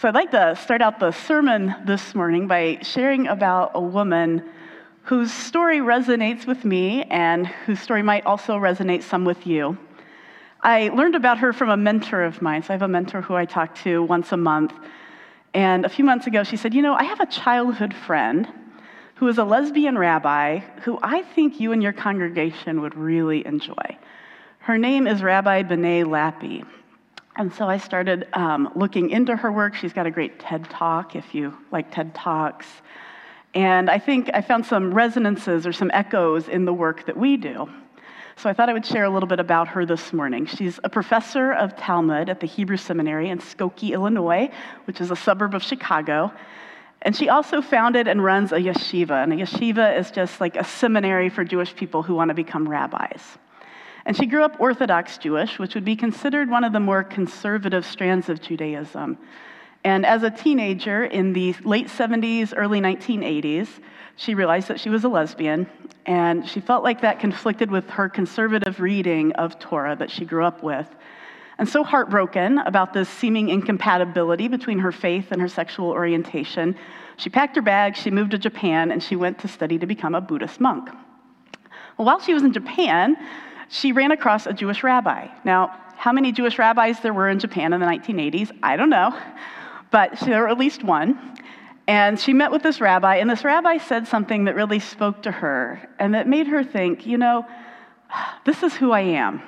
So I'd like to start out the sermon this morning by sharing about a woman whose story resonates with me and whose story might also resonate some with you. I learned about her from a mentor of mine. So I have a mentor who I talk to once a month. And a few months ago, she said, you know, I have a childhood friend who is a lesbian rabbi who I think you and your congregation would really enjoy. Her name is Rabbi Benay Lappe. And so I started looking into her work. She's got a great TED Talk, if you like TED Talks. And I think I found some resonances or some echoes in the work that we do. So I thought I would share a little bit about her this morning. She's a professor of Talmud at the Hebrew Seminary in Skokie, Illinois, which is a suburb of Chicago. And she also founded and runs a yeshiva. And a yeshiva is just like a seminary for Jewish people who want to become rabbis. And she grew up Orthodox Jewish, which would be considered one of the more conservative strands of Judaism. And as a teenager in the late 70s, early 1980s, she realized that she was a lesbian, and she felt like that conflicted with her conservative reading of Torah that she grew up with. And so heartbroken about this seeming incompatibility between her faith and her sexual orientation, she packed her bags, she moved to Japan, and she went to study to become a Buddhist monk. Well, while she was in Japan, she ran across a Jewish rabbi. Now, how many Jewish rabbis there were in Japan in the 1980s, I don't know, but there were at least one. And she met with this rabbi, and this rabbi said something that really spoke to her and that made her think, you know, this is who I am.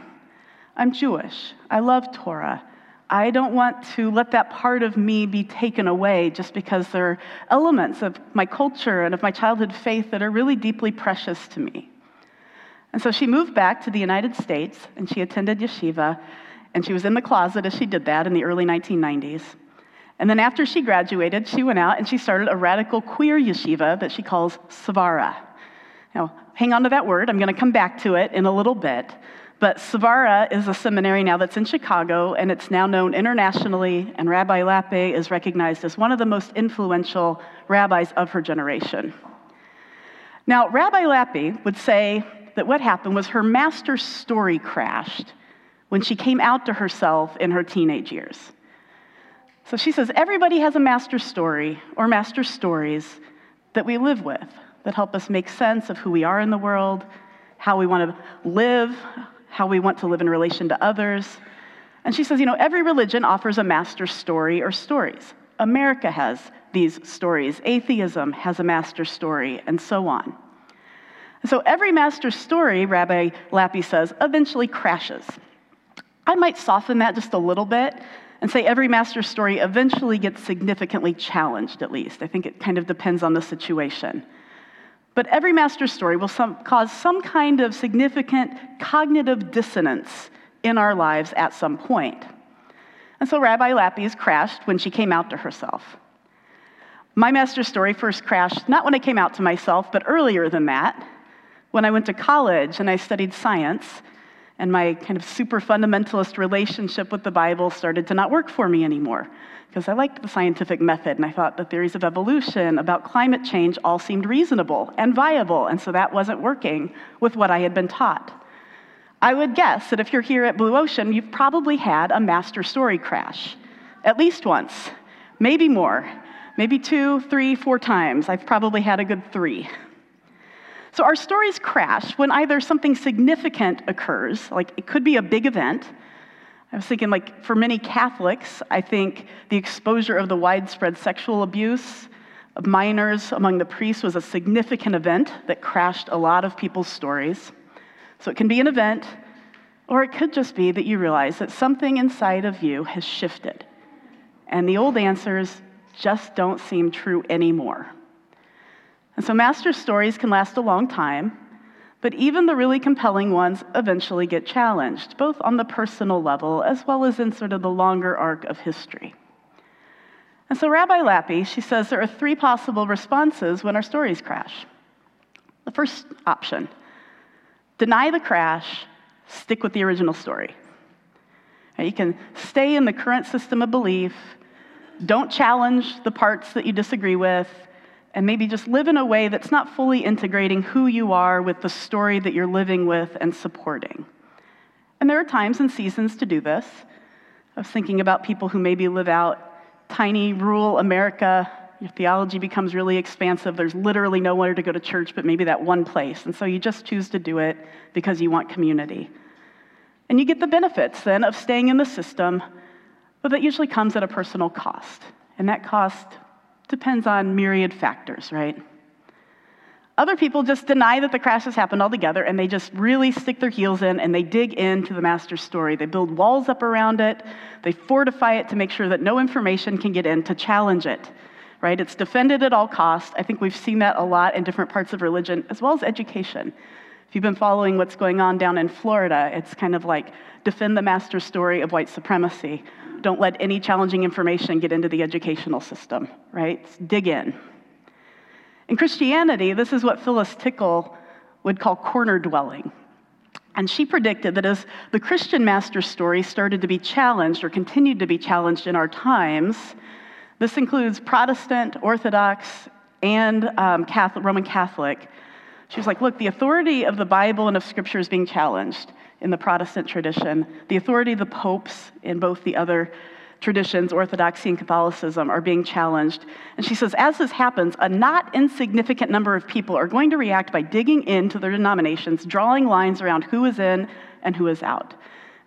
I'm Jewish. I love Torah. I don't want to let that part of me be taken away just because there are elements of my culture and of my childhood faith that are really deeply precious to me. And so she moved back to the United States, and she attended yeshiva, and she was in the closet as she did that in the early 1990s. And then after she graduated, she went out and she started a radical queer yeshiva that she calls Svara. Now, hang on to that word. I'm going to come back to it in a little bit. But Svara is a seminary now that's in Chicago, and it's now known internationally, and Rabbi Lappe is recognized as one of the most influential rabbis of her generation. Now, Rabbi Lappe would say that what happened was her master's story crashed when she came out to herself in her teenage years. So she says, everybody has a master's story or master stories that we live with that help us make sense of who we are in the world, how we want to live, how we want to live in relation to others. And she says, you know, every religion offers a master story or stories. America has these stories. Atheism has a master story, and so on. So every master story, Rabbi Lappe says, eventually crashes. I might soften that just a little bit and say every master story eventually gets significantly challenged, at least. I think it kind of depends on the situation. But every master story will cause some kind of significant cognitive dissonance in our lives at some point. And so Rabbi Lappe's crashed when she came out to herself. My master story first crashed not when I came out to myself, but earlier than that, when I went to college and I studied science, and my kind of super fundamentalist relationship with the Bible started to not work for me anymore, because I liked the scientific method, and I thought the theories of evolution about climate change all seemed reasonable and viable, and so that wasn't working with what I had been taught. I would guess that if you're here at Blue Ocean, you've probably had a master story crash, at least once, maybe more, maybe 2, 3, 4 times. I've probably had a good 3. So our stories crash when either something significant occurs, like it could be a big event. I was thinking, like, for many Catholics, I think the exposure of the widespread sexual abuse of minors among the priests was a significant event that crashed a lot of people's stories. So it can be an event, or it could just be that you realize that something inside of you has shifted, and the old answers just don't seem true anymore. And so master stories can last a long time, but even the really compelling ones eventually get challenged, both on the personal level as well as in sort of the longer arc of history. And so Rabbi Lappe, she says there are 3 possible responses when our stories crash. The first option, deny the crash, stick with the original story. Now, you can stay in the current system of belief, don't challenge the parts that you disagree with, and maybe just live in a way that's not fully integrating who you are with the story that you're living with and supporting. And there are times and seasons to do this. I was thinking about people who maybe live out tiny, rural America, your theology becomes really expansive. There's literally nowhere to go to church but maybe that one place. And so you just choose to do it because you want community. And you get the benefits then of staying in the system, but that usually comes at a personal cost. And that cost depends on myriad factors, right? Other people just deny that the crash has happened altogether, and they just really stick their heels in, and they dig into the master's story. They build walls up around it. They fortify it to make sure that no information can get in to challenge it, right? It's defended at all costs. I think we've seen that a lot in different parts of religion, as well as education. If you've been following what's going on down in Florida, it's kind of like defend the master's story of white supremacy. Don't let any challenging information get into the educational system, right? Dig in. In Christianity, this is what Phyllis Tickle would call corner dwelling. And she predicted that as the Christian master story started to be challenged or continued to be challenged in our times, this includes Protestant, Orthodox, and Catholic, Roman Catholic. She was like, look, the authority of the Bible and of Scripture is being challenged in the Protestant tradition. The authority of the popes in both the other traditions, Orthodoxy and Catholicism, are being challenged. And she says, as this happens, a not insignificant number of people are going to react by digging into their denominations, drawing lines around who is in and who is out.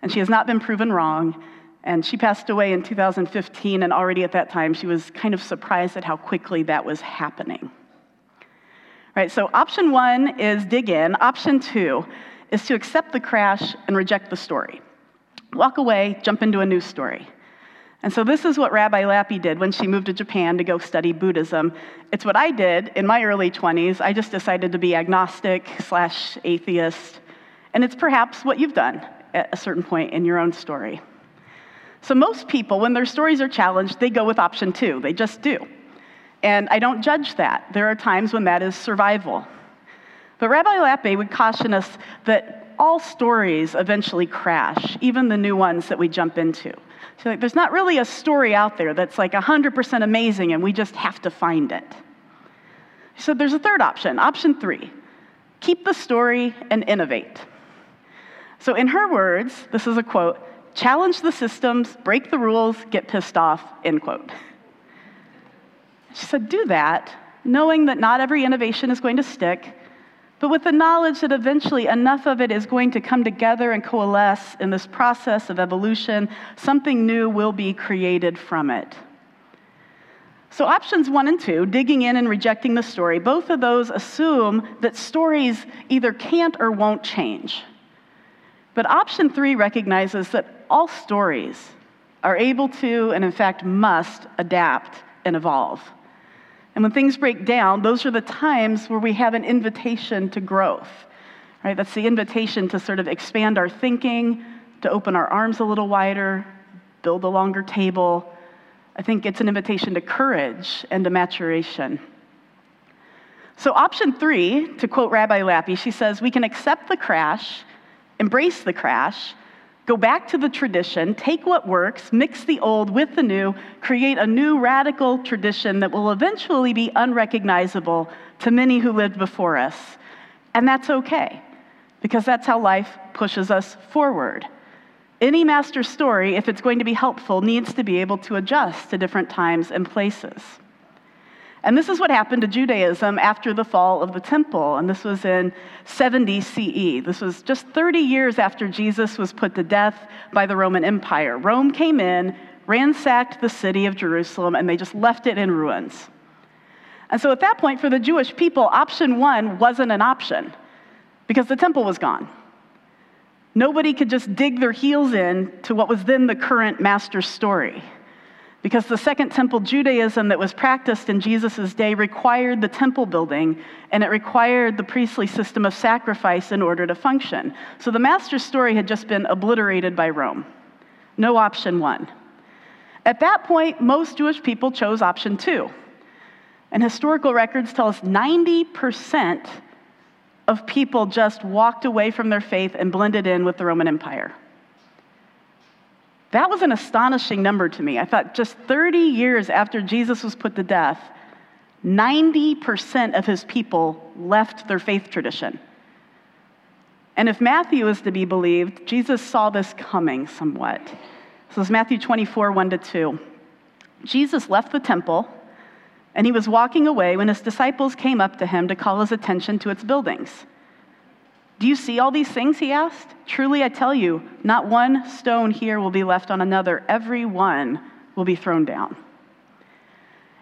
And she has not been proven wrong. And she passed away in 2015, and already at that time, she was kind of surprised at how quickly that was happening. Right, so option one is dig in. Option two is to accept the crash and reject the story. Walk away, jump into a new story. And so this is what Rabbi Lappe did when she moved to Japan to go study Buddhism. It's what I did in my early 20s. I just decided to be agnostic/atheist. And it's perhaps what you've done at a certain point in your own story. So most people, when their stories are challenged, they go with option two. They just do. And I don't judge that. There are times when that is survival. But Rabbi Lappe would caution us that all stories eventually crash, even the new ones that we jump into. So there's not really a story out there that's like 100% amazing, and we just have to find it. So there's a third option, option three. Keep the story and innovate. So in her words, this is a quote, challenge the systems, break the rules, get pissed off, end quote. She said, do that, knowing that not every innovation is going to stick, but with the knowledge that eventually enough of it is going to come together and coalesce in this process of evolution, something new will be created from it. So options one and two, digging in and rejecting the story, both of those assume that stories either can't or won't change. But option three recognizes that all stories are able to, and in fact must, adapt and evolve. And when things break down, those are the times where we have an invitation to growth, right? That's the invitation to sort of expand our thinking, to open our arms a little wider, build a longer table. I think it's an invitation to courage and to maturation. So option three, to quote Rabbi Lappe, she says, we can accept the crash, embrace the crash, go back to the tradition, take what works, mix the old with the new, create a new radical tradition that will eventually be unrecognizable to many who lived before us. And that's okay, because that's how life pushes us forward. Any master story, if it's going to be helpful, needs to be able to adjust to different times and places. And this is what happened to Judaism after the fall of the temple, and this was in 70 CE. This was just 30 years after Jesus was put to death by the Roman Empire. Rome came in, ransacked the city of Jerusalem, and they just left it in ruins. And so at that point, for the Jewish people, option one wasn't an option because the temple was gone. Nobody could just dig their heels in to what was then the current master story, because the Second Temple Judaism that was practiced in Jesus' day required the temple building, and it required the priestly system of sacrifice in order to function. So the master story had just been obliterated by Rome. No option one. At that point, most Jewish people chose option two. And historical records tell us 90% of people just walked away from their faith and blended in with the Roman Empire. That was an astonishing number to me. I thought just 30 years after Jesus was put to death, 90% of his people left their faith tradition. And if Matthew is to be believed, Jesus saw this coming somewhat. So it's Matthew 24:1-2. Jesus left the temple, and he was walking away when his disciples came up to him to call his attention to its buildings. "Do you see all these things?" he asked. "Truly, I tell you, not one stone here will be left on another. Every one will be thrown down."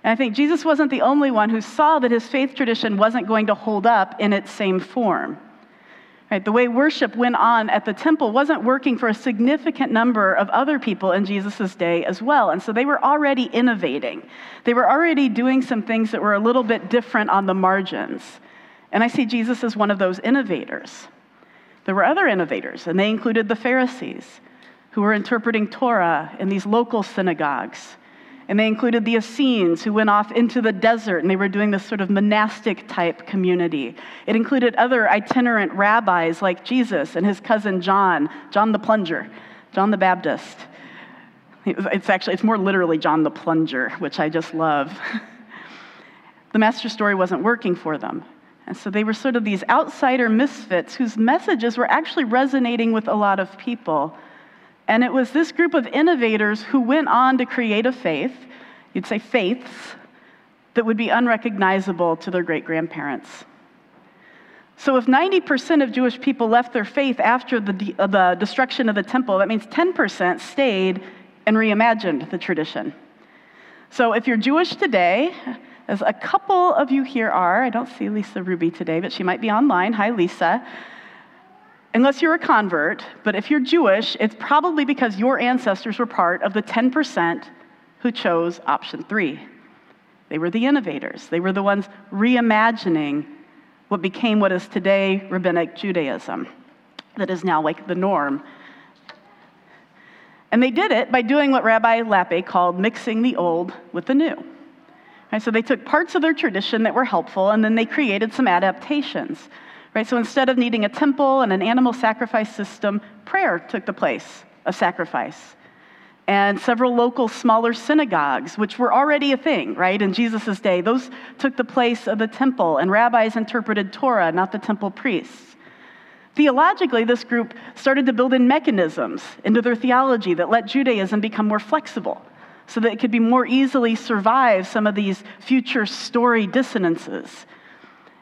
And I think Jesus wasn't the only one who saw that his faith tradition wasn't going to hold up in its same form. Right? The way worship went on at the temple wasn't working for a significant number of other people in Jesus' day as well. And so they were already innovating. They were already doing some things that were a little bit different on the margins. And I see Jesus as one of those innovators. There were other innovators, and they included the Pharisees, who were interpreting Torah in these local synagogues. And they included the Essenes, who went off into the desert, and they were doing this sort of monastic-type community. It included other itinerant rabbis like Jesus and his cousin John the Plunger, John the Baptist. It's more literally John the Plunger, which I just love. The master story wasn't working for them. And so they were sort of these outsider misfits whose messages were actually resonating with a lot of people. And it was this group of innovators who went on to create a faith, you'd say faiths, that would be unrecognizable to their great-grandparents. So if 90% of Jewish people left their faith after the destruction of the temple, that means 10% stayed and reimagined the tradition. So if you're Jewish today, as a couple of you here are, I don't see Lisa Ruby today, but she might be online. Hi, Lisa. Unless you're a convert, but if you're Jewish, it's probably because your ancestors were part of the 10% who chose option 3. They were the innovators. They were the ones reimagining what became what is today Rabbinic Judaism, that is now like the norm. And they did it by doing what Rabbi Lappe called mixing the old with the new. Right, so they took parts of their tradition that were helpful, and then they created some adaptations. Right, so instead of needing a temple and an animal sacrifice system, prayer took the place of sacrifice. And several local smaller synagogues, which were already a thing, right, in Jesus' day, those took the place of the temple, and rabbis interpreted Torah, not the temple priests. Theologically, this group started to build in mechanisms into their theology that let Judaism become more flexible, so that it could be more easily survive some of these future story dissonances.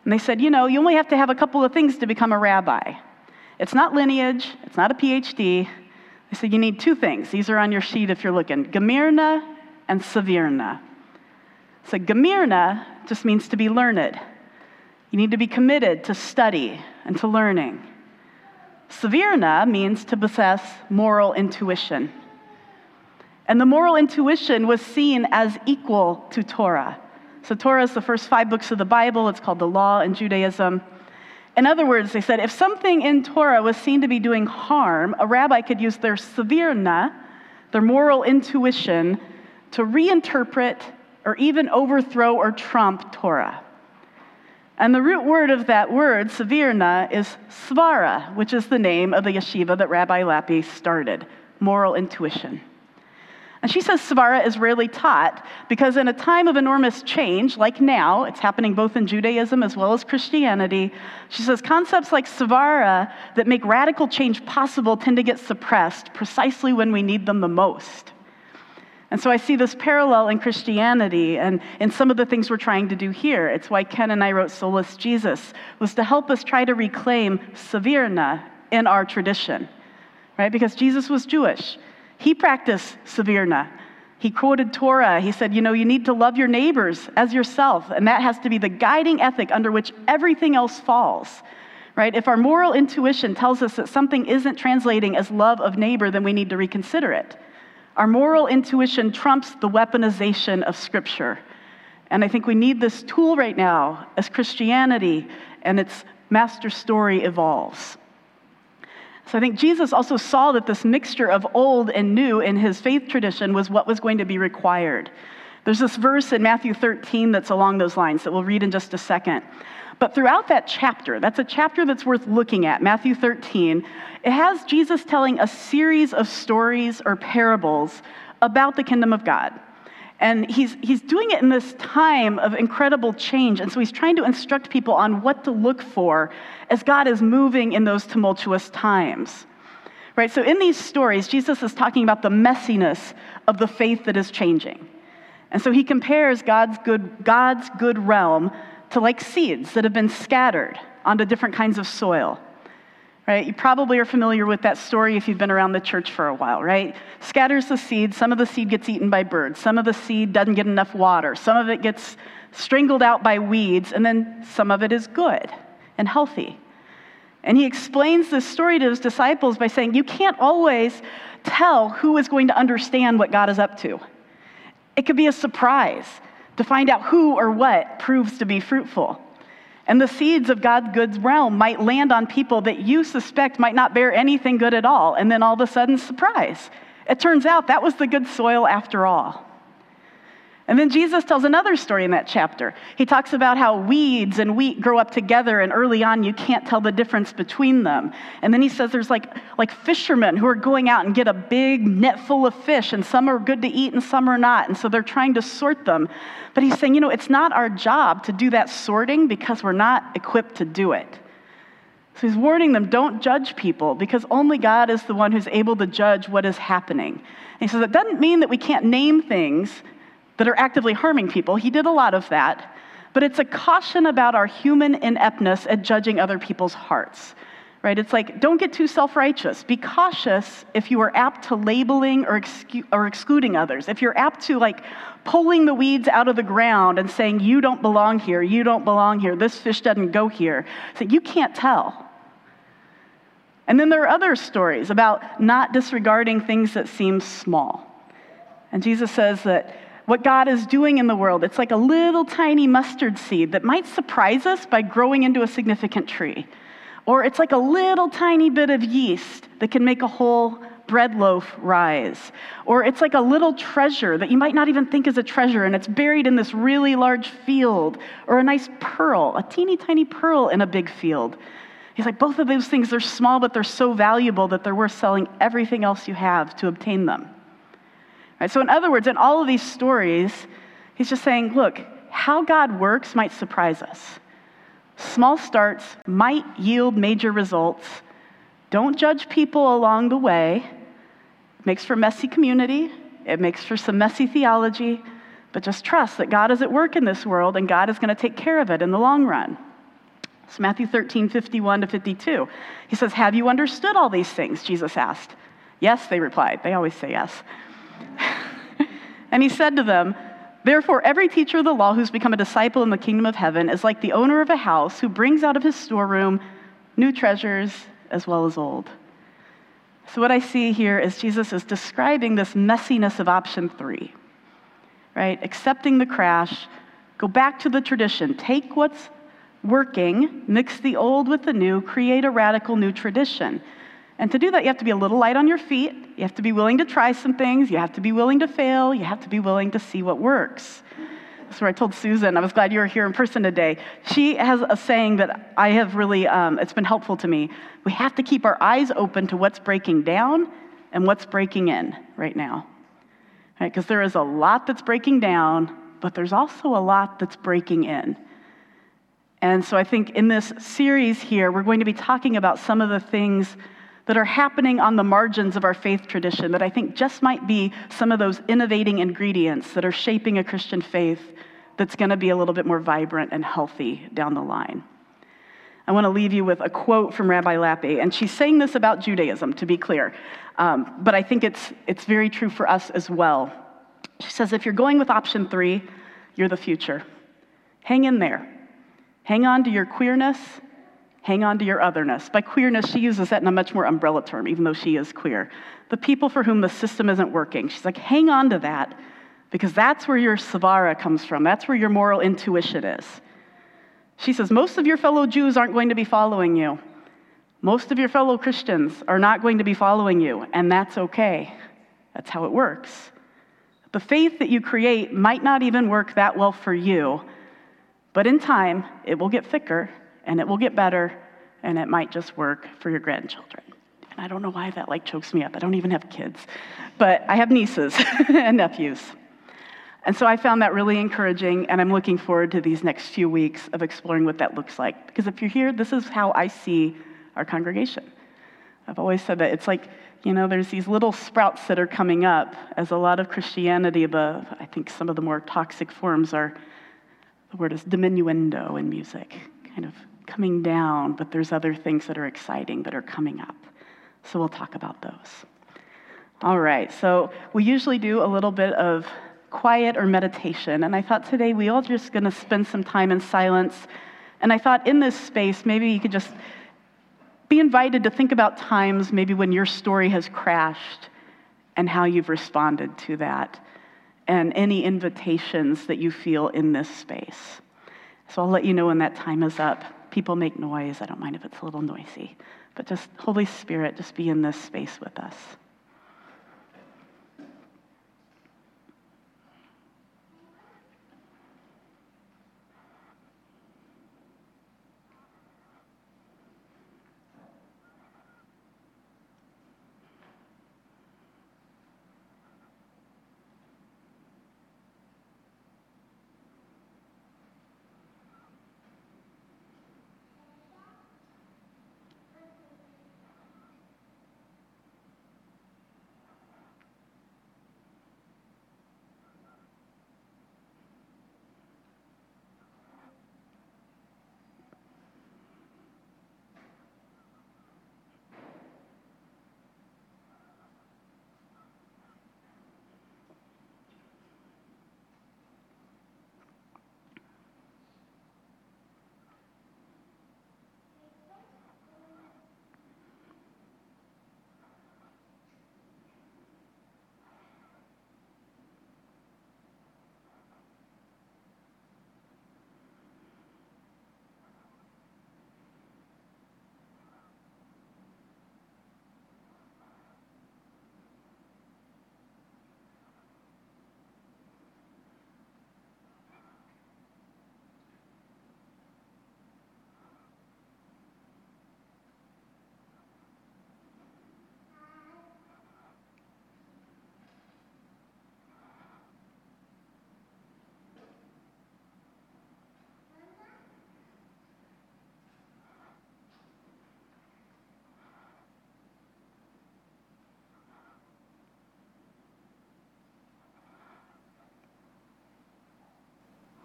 And they said, you know, you only have to have a couple of things to become a rabbi. It's not lineage, it's not a PhD. They said, you need 2 things. These are on your sheet if you're looking. Gemirna and Sevirna. So Gemirna just means to be learned. You need to be committed to study and to learning. Sevirna means to possess moral intuition. And the moral intuition was seen as equal to Torah. So Torah is the first 5 books of the Bible. It's called the Law in Judaism. In other words, they said, if something in Torah was seen to be doing harm, a rabbi could use their sevirna, their moral intuition, to reinterpret or even overthrow or trump Torah. And the root word of that word, sevirna, is Svara, which is the name of the yeshiva that Rabbi Lappe started, moral intuition. And she says Svara is rarely taught because in a time of enormous change, like now, it's happening both in Judaism as well as Christianity, she says concepts like Svara that make radical change possible tend to get suppressed precisely when we need them the most. And so I see this parallel in Christianity and in some of the things we're trying to do here. It's why Ken and I wrote Solus Jesus, was to help us try to reclaim Sevirna in our tradition, right? Because Jesus was Jewish. He practiced Sevirna. He quoted Torah. He said, you know, you need to love your neighbors as yourself, and that has to be the guiding ethic under which everything else falls, right? If our moral intuition tells us that something isn't translating as love of neighbor, then we need to reconsider it. Our moral intuition trumps the weaponization of Scripture, and I think we need this tool right now as Christianity and its master story evolves. So I think Jesus also saw that this mixture of old and new in his faith tradition was what was going to be required. There's this verse in Matthew 13 that's along those lines that we'll read in just a second. But throughout that chapter, that's a chapter that's worth looking at, Matthew 13, it has Jesus telling a series of stories or parables about the kingdom of God. And he's doing it in this time of incredible change, and so he's trying to instruct people on what to look for as God is moving in those tumultuous times, right? So in these stories, Jesus is talking about the messiness of the faith that is changing. And so he compares God's good realm to like seeds that have been scattered onto different kinds of soil, right? You probably are familiar with that story if you've been around the church for a while, right? Scatters the seed. Some of the seed gets eaten by birds. Some of the seed doesn't get enough water. Some of it gets strangled out by weeds. And then some of it is good and healthy. And he explains this story to his disciples by saying, you can't always tell who is going to understand what God is up to. It could be a surprise to find out who or what proves to be fruitful. And the seeds of God's good realm might land on people that you suspect might not bear anything good at all. And then all of a sudden, surprise. It turns out that was the good soil after all. And then Jesus tells another story in that chapter. He talks about how weeds and wheat grow up together, and early on you can't tell the difference between them. And then he says there's like fishermen who are going out and get a big net full of fish, and some are good to eat and some are not, and so they're trying to sort them. But he's saying, you know, it's not our job to do that sorting because we're not equipped to do it. So he's warning them, don't judge people, because only God is the one who's able to judge what is happening. And he says it doesn't mean that we can't name things that are actively harming people. He did a lot of that, but it's a caution about our human ineptness at judging other people's hearts, right? It's like, don't get too self-righteous. Be cautious if you are apt to labeling or excluding others. If you're apt to like pulling the weeds out of the ground and saying, you don't belong here, you don't belong here, this fish doesn't go here. So you can't tell. And then there are other stories about not disregarding things that seem small. And Jesus says that what God is doing in the world, it's like a little tiny mustard seed that might surprise us by growing into a significant tree. Or it's like a little tiny bit of yeast that can make a whole bread loaf rise. Or it's like a little treasure that you might not even think is a treasure, and it's buried in this really large field. Or a nice pearl, a teeny tiny pearl in a big field. He's like, both of those things, they're small, but they're so valuable that they're worth selling everything else you have to obtain them. So in other words, in all of these stories, he's just saying, look, how God works might surprise us. Small starts might yield major results. Don't judge people along the way. It makes for messy community. It makes for some messy theology. But just trust that God is at work in this world, and God is going to take care of it in the long run. It's Matthew 13:51-52. He says, have you understood all these things? Jesus asked. Yes, they replied. They always say yes. And he said to them, therefore, every teacher of the law who's become a disciple in the kingdom of heaven is like the owner of a house who brings out of his storeroom new treasures as well as old. So what I see here is Jesus is describing this messiness of option three, right? Accepting the crash, go back to the tradition, take what's working, mix the old with the new, create a radical new tradition. And to do that, you have to be a little light on your feet. You have to be willing to try some things. You have to be willing to fail. You have to be willing to see what works. That's where I told Susan, I was glad you were here in person today. She has a saying that I have really, it's been helpful to me. We have to keep our eyes open to what's breaking down and what's breaking in right now. Right? Because there is a lot that's breaking down, but there's also a lot that's breaking in. And so I think in this series here, we're going to be talking about some of the things that are happening on the margins of our faith tradition that I think just might be some of those innovating ingredients that are shaping a Christian faith that's going to be a little bit more vibrant and healthy down the line. I want to leave you with a quote from Rabbi Lappe, and she's saying this about Judaism, to be clear, but I think it's very true for us as well. She says, if you're going with option three, you're the future. Hang in there. Hang on to your queerness. Hang on to your otherness. By queerness, she uses that in a much more umbrella term, even though she is queer. The people for whom the system isn't working. She's like, hang on to that, because that's where your Svara comes from. That's where your moral intuition is. She says, most of your fellow Jews aren't going to be following you. Most of your fellow Christians are not going to be following you, and that's okay. That's how it works. The faith that you create might not even work that well for you, but in time, it will get thicker, and it will get better, and it might just work for your grandchildren. And I don't know why that chokes me up. I don't even have kids, but I have nieces and nephews. And so I found that really encouraging, and I'm looking forward to these next few weeks of exploring what that looks like. Because if you're here, this is how I see our congregation. I've always said that it's like You know, there's these little sprouts that are coming up, as a lot of Christianity above. I think some of the more toxic forms are, the word is diminuendo in music, kind of coming down, but there's other things that are exciting that are coming up. So we'll talk about those. All right, so we usually do a little bit of quiet or meditation, and I thought today we all just going to spend some time in silence, and I thought in this space, maybe you could just be invited to think about times maybe when your story has crashed and how you've responded to that and any invitations that you feel in this space. So I'll let you know when that time is up. People make noise. I don't mind if it's a little noisy. But just, Holy Spirit, just be in this space with us.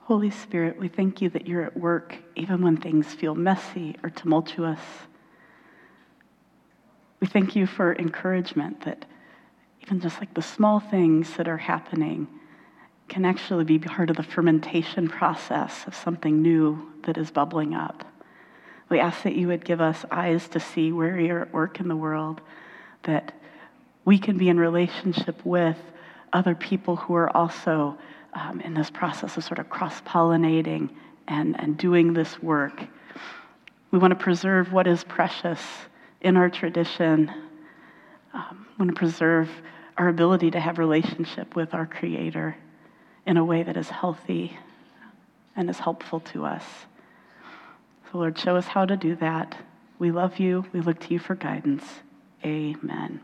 Holy Spirit, we thank you that you're at work even when things feel messy or tumultuous. We thank you for encouragement that even just like the small things that are happening can actually be part of the fermentation process of something new that is bubbling up. We ask that you would give us eyes to see where you're at work in the world, that we can be in relationship with other people who are also in this process of sort of cross-pollinating and doing this work. We want to preserve what is precious in our tradition. We want to preserve our ability to have relationship with our Creator in a way that is healthy and is helpful to us. So Lord, show us how to do that. We love you. We look to you for guidance. Amen.